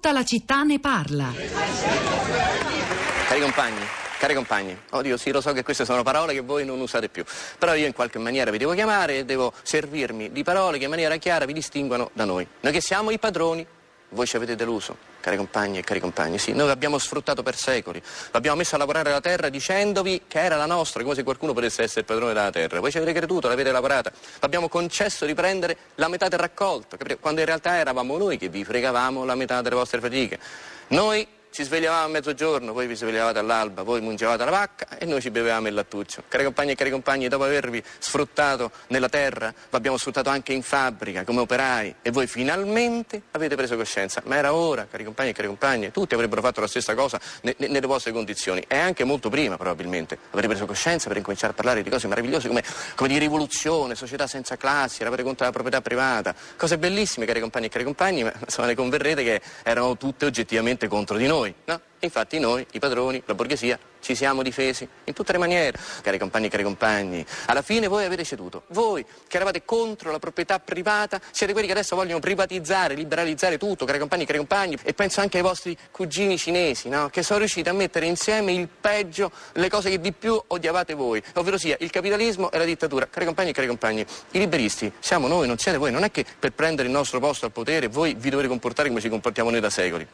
Tutta la città ne parla. Cari compagni, oddio sì, lo so che queste sono parole che voi non usate più, però io in qualche maniera vi devo chiamare e devo servirmi di parole che in maniera chiara vi distinguano da noi. Noi che siamo i padroni, voi ci avete deluso, cari compagni e cari compagni, sì, noi vi abbiamo sfruttato per secoli, vi abbiamo messo a lavorare la terra dicendovi che era la nostra, come se qualcuno potesse essere il padrone della terra. Voi ci avete creduto, l'avete lavorata, vi abbiamo concesso di prendere la metà del raccolto, quando in realtà eravamo noi che vi fregavamo la metà delle vostre fatiche. Noi ci svegliavamo a mezzogiorno, voi vi svegliavate all'alba, voi mungevate la vacca e noi ci bevevamo il lattuccio. Cari compagni e cari compagni, dopo avervi sfruttato nella terra, vi abbiamo sfruttato anche in fabbrica, come operai, e voi finalmente avete preso coscienza. Ma era ora, cari compagni e cari compagne, tutti avrebbero fatto la stessa cosa nelle vostre condizioni, e anche molto prima probabilmente. Avrete preso coscienza per incominciare a parlare di cose meravigliose come di rivoluzione, società senza classi, la contro la proprietà privata, cose bellissime, cari compagni e cari compagni, ma insomma ne converrete che erano tutte oggettivamente contro di noi. No? Infatti noi, i padroni, la borghesia, ci siamo difesi in tutte le maniere. Cari compagni e cari compagni, alla fine voi avete ceduto. Voi che eravate contro la proprietà privata siete quelli che adesso vogliono privatizzare, liberalizzare tutto, cari compagni e cari compagni. E penso anche ai vostri cugini cinesi, no? Che sono riusciti a mettere insieme il peggio, le cose che di più odiavate voi, ovvero sia il capitalismo e la dittatura. Cari compagni e cari compagni, i liberisti siamo noi, non siete voi. Non è che per prendere il nostro posto al potere voi vi dovete comportare come ci comportiamo noi da secoli.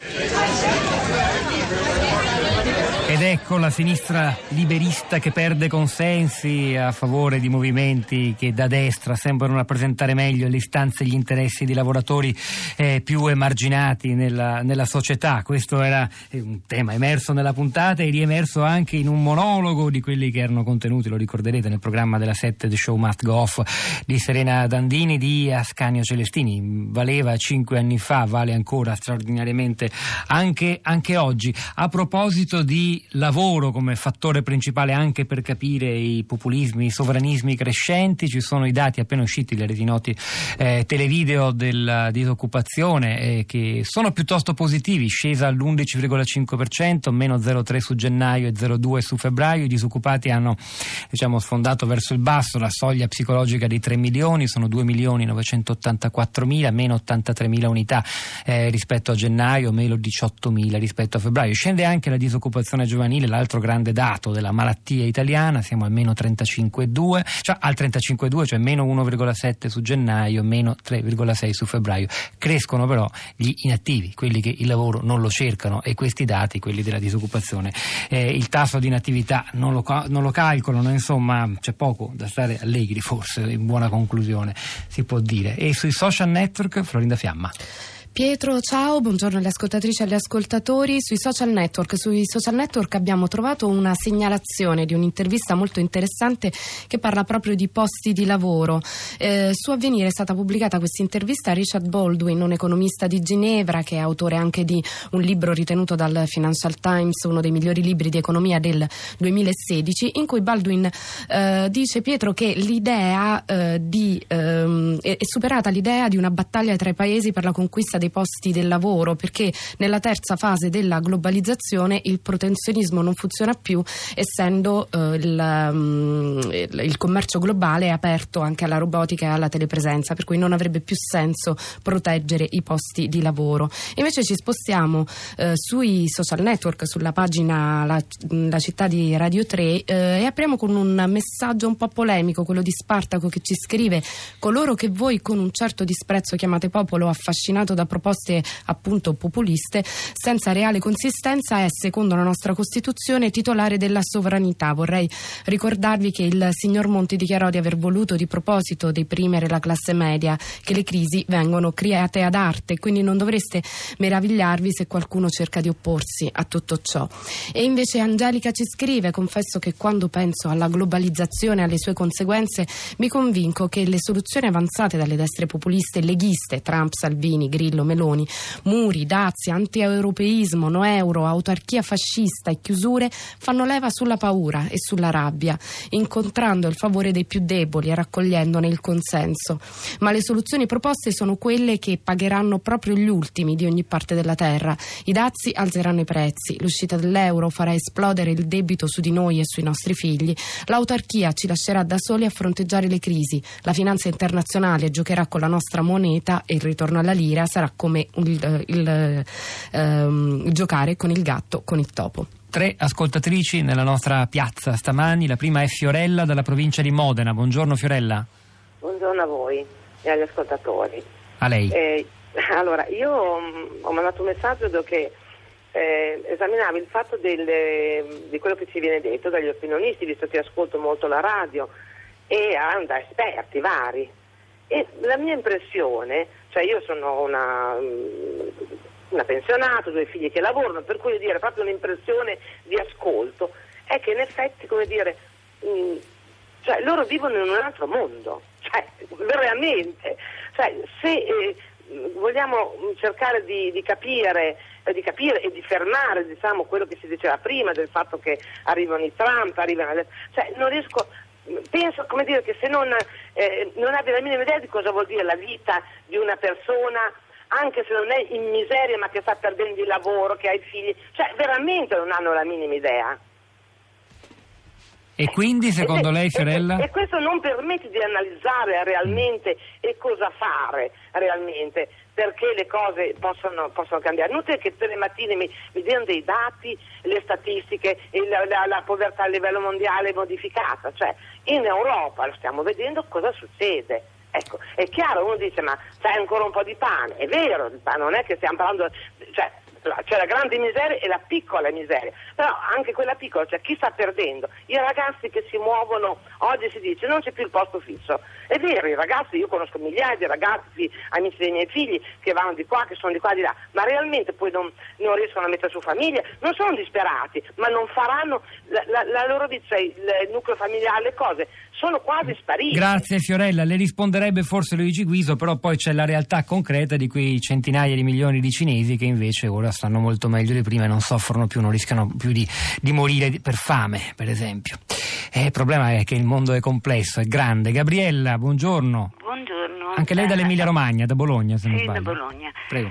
Ed ecco la sinistra liberista che perde consensi a favore di movimenti che da destra sembrano rappresentare meglio le istanze e gli interessi di lavoratori più emarginati nella società. Questo era un tema emerso nella puntata e riemerso anche in un monologo di quelli che erano contenuti, lo ricorderete, nel programma della 7 The Show Must Go Off di Serena Dandini, di Ascanio Celestini. Valeva 5 anni fa, vale ancora straordinariamente anche oggi. A proposito di lavoro come fattore principale anche per capire i populismi, i sovranismi crescenti, ci sono i dati appena usciti, li ha resi noti Televideo, della disoccupazione che sono piuttosto positivi, scesa all'11,5%, meno 0,3 su gennaio e 0,2 su febbraio. I disoccupati hanno sfondato verso il basso la soglia psicologica dei 3 milioni, sono 2.984.000, meno 83.000 unità rispetto a gennaio, meno 18.000 rispetto a febbraio. Scende anche la disoccupazione giovanile, l'altro grande dato della malattia italiana, siamo al meno 35,2, cioè meno 1,7 su gennaio, meno 3,6 su febbraio. Crescono però gli inattivi, quelli che il lavoro non lo cercano, e questi dati, quelli della disoccupazione, il tasso di inattività non lo calcolano. Insomma, c'è poco da stare allegri, forse, in buona conclusione si può dire. E sui social network, Florinda Fiamma. Pietro, ciao, buongiorno alle ascoltatrici e agli ascoltatori. Sui social network abbiamo trovato una segnalazione di un'intervista molto interessante che parla proprio di posti di lavoro. Su Avvenire è stata pubblicata questa intervista a Richard Baldwin, un economista di Ginevra che è autore anche di un libro ritenuto dal Financial Times uno dei migliori libri di economia del 2016, in cui Baldwin dice, Pietro, che è superata l'idea di una battaglia tra i paesi per la conquista dei posti del lavoro, perché nella terza fase della globalizzazione il protezionismo non funziona più, essendo il commercio globale aperto anche alla robotica e alla telepresenza, per cui non avrebbe più senso proteggere i posti di lavoro. Invece ci spostiamo sui social network, sulla pagina La Città di Radio 3 e apriamo con un messaggio un po' polemico, quello di Spartaco, che ci scrive: coloro che voi con un certo disprezzo chiamate popolo, affascinato da proposte appunto populiste senza reale consistenza, è secondo la nostra Costituzione titolare della sovranità. Vorrei ricordarvi che il signor Monti dichiarò di aver voluto di proposito deprimere la classe media, che le crisi vengono create ad arte, quindi non dovreste meravigliarvi se qualcuno cerca di opporsi a tutto ciò. E invece Angelica ci scrive: confesso che quando penso alla globalizzazione e alle sue conseguenze mi convinco che le soluzioni avanzate dalle destre populiste e leghiste, Trump, Salvini, Grillo, Meloni, muri, dazi, anti-europeismo, no euro, autarchia fascista e chiusure, fanno leva sulla paura e sulla rabbia, incontrando il favore dei più deboli e raccogliendone il consenso. Ma le soluzioni proposte sono quelle che pagheranno proprio gli ultimi di ogni parte della terra. I dazi alzeranno i prezzi, l'uscita dell'euro farà esplodere il debito su di noi e sui nostri figli, l'autarchia ci lascerà da soli a fronteggiare le crisi, la finanza internazionale giocherà con la nostra moneta e il ritorno alla lira sarà come giocare con il gatto, con il topo. 3 ascoltatrici nella nostra piazza stamani, la prima è Fiorella dalla provincia di Modena. Buongiorno Fiorella. Buongiorno a voi e agli ascoltatori. A lei. Allora, io ho mandato un messaggio che esaminavo il fatto di quello che ci viene detto dagli opinionisti, visto che ascolto molto la radio, e da esperti vari. E la mia impressione, cioè io sono una pensionata, 2 figli che lavorano, per cui dire proprio un'impressione di ascolto, è che in effetti, come dire, cioè loro vivono in un altro mondo, cioè veramente, cioè se vogliamo cercare di capire e di fermare, diciamo, quello che si diceva prima del fatto che arrivano i Trump, cioè non riesco, penso, come dire, che se non abbia la minima idea di cosa vuol dire la vita di una persona, anche se non è in miseria ma che sta perdendo il lavoro, che ha i figli, cioè veramente non hanno la minima idea. E quindi secondo lei, Fiorella? E questo non permette di analizzare realmente e cosa fare realmente, perché le cose possono cambiare. Non è che tutte le mattine mi diano dei dati, le statistiche, la povertà a livello mondiale modificata, cioè in Europa lo stiamo vedendo cosa succede. Ecco, è chiaro, uno dice ma c'è ancora un po' di pane, è vero, non è che stiamo parlando, cioè c'è la grande miseria e la piccola miseria, però anche quella piccola, cioè chi sta perdendo? I ragazzi che si muovono, oggi si dice non c'è più il posto fisso, è vero, i ragazzi, io conosco migliaia di ragazzi, amici dei miei figli, che vanno di qua, che sono di qua, di là, ma realmente poi non riescono a mettere su famiglia, non sono disperati, ma non faranno la loro vita, cioè il nucleo familiare, le cose sono quasi sparite. Grazie Fiorella, le risponderebbe forse Luigi Guiso, però poi c'è la realtà concreta di quei centinaia di milioni di cinesi che invece ora stanno molto meglio di prima e non soffrono più, non rischiano più di morire per fame, per esempio. Il problema è che il mondo è complesso, è grande. Gabriella, buongiorno. Buongiorno. Anche lei dall'Emilia Romagna, da Bologna, se non sbaglio. Sì, da Bologna. Prego.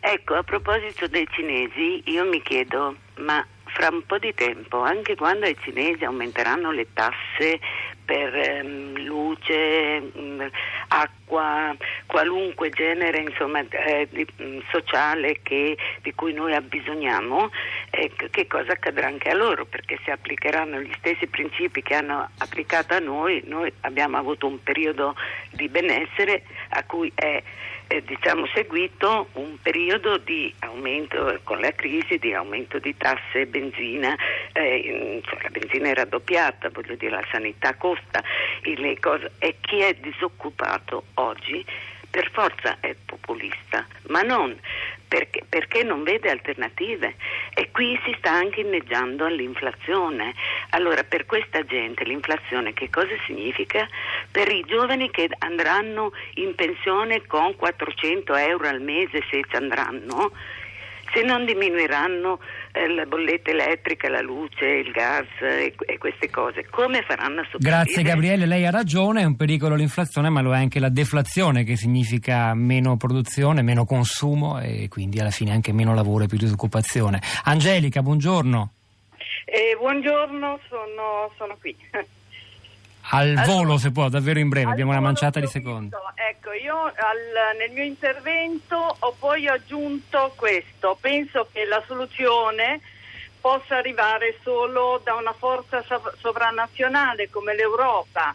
Ecco, a proposito dei cinesi, io mi chiedo, ma fra un po' di tempo, anche quando ai cinesi aumenteranno le tasse per luce, acqua, qualunque genere, insomma, sociale di cui noi abbisogniamo, che cosa accadrà anche a loro? Perché se applicheranno gli stessi principi che hanno applicato a noi abbiamo avuto un periodo di benessere a cui è seguito un periodo di aumento, con la crisi, di aumento di tasse, benzina, la benzina è raddoppiata, la sanità costa, le cose, e chi è disoccupato oggi per forza è populista, ma non perché non vede alternative, e qui si sta anche inneggiando all'inflazione. Allora, per questa gente l'inflazione che cosa significa? Per i giovani che andranno in pensione con 400 euro al mese, se ci andranno, se non diminuiranno la bolletta elettrica, la luce, il gas e queste cose, come faranno a sopravvivere? Grazie Gabriele, lei ha ragione, è un pericolo l'inflazione, ma lo è anche la deflazione, che significa meno produzione, meno consumo e quindi alla fine anche meno lavoro e più disoccupazione. Angelica, buongiorno. Buongiorno, sono qui. Al volo, se può, davvero in breve, abbiamo una manciata di secondi. Ecco, io nel mio intervento ho poi aggiunto questo: penso che la soluzione possa arrivare solo da una forza sovranazionale come l'Europa,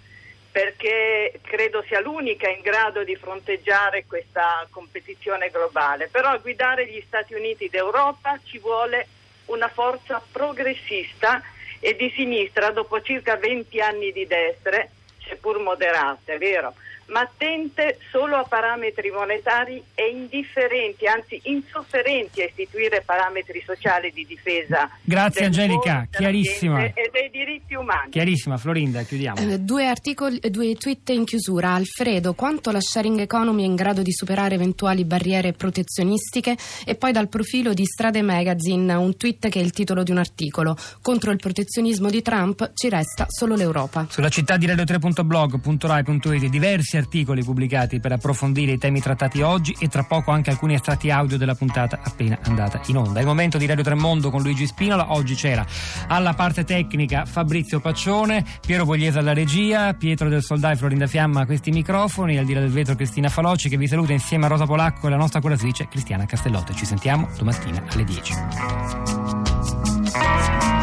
perché credo sia l'unica in grado di fronteggiare questa competizione globale. Però a guidare gli Stati Uniti d'Europa ci vuole una forza progressista e di sinistra, dopo circa 20 anni di destre, seppur moderate, è vero, ma attente solo a parametri monetari e indifferenti, anzi insofferenti a istituire parametri sociali di difesa. Grazie Angelica, chiarissima. E dei diritti umani. Chiarissima, Florinda, chiudiamo. 2 tweet in chiusura. Alfredo, quanto la sharing economy è in grado di superare eventuali barriere protezionistiche? E poi dal profilo di Strade Magazine un tweet che è il titolo di un articolo: contro il protezionismo di Trump ci resta solo l'Europa. Sulla città di radio3.blog.rai.it diversi diversi articoli pubblicati per approfondire i temi trattati oggi e tra poco anche alcuni estratti audio della puntata appena andata in onda. È il momento di Radio 3 Mondo con Luigi Spinola. Oggi c'era alla parte tecnica Fabrizio Pacione, Piero Bogliese alla regia, Pietro del Soldà e Florinda Fiamma a questi microfoni, al di là del vetro Cristina Faloci che vi saluta insieme a Rosa Polacco e la nostra curatrice Cristiana Castellotti. Ci sentiamo domattina alle 10.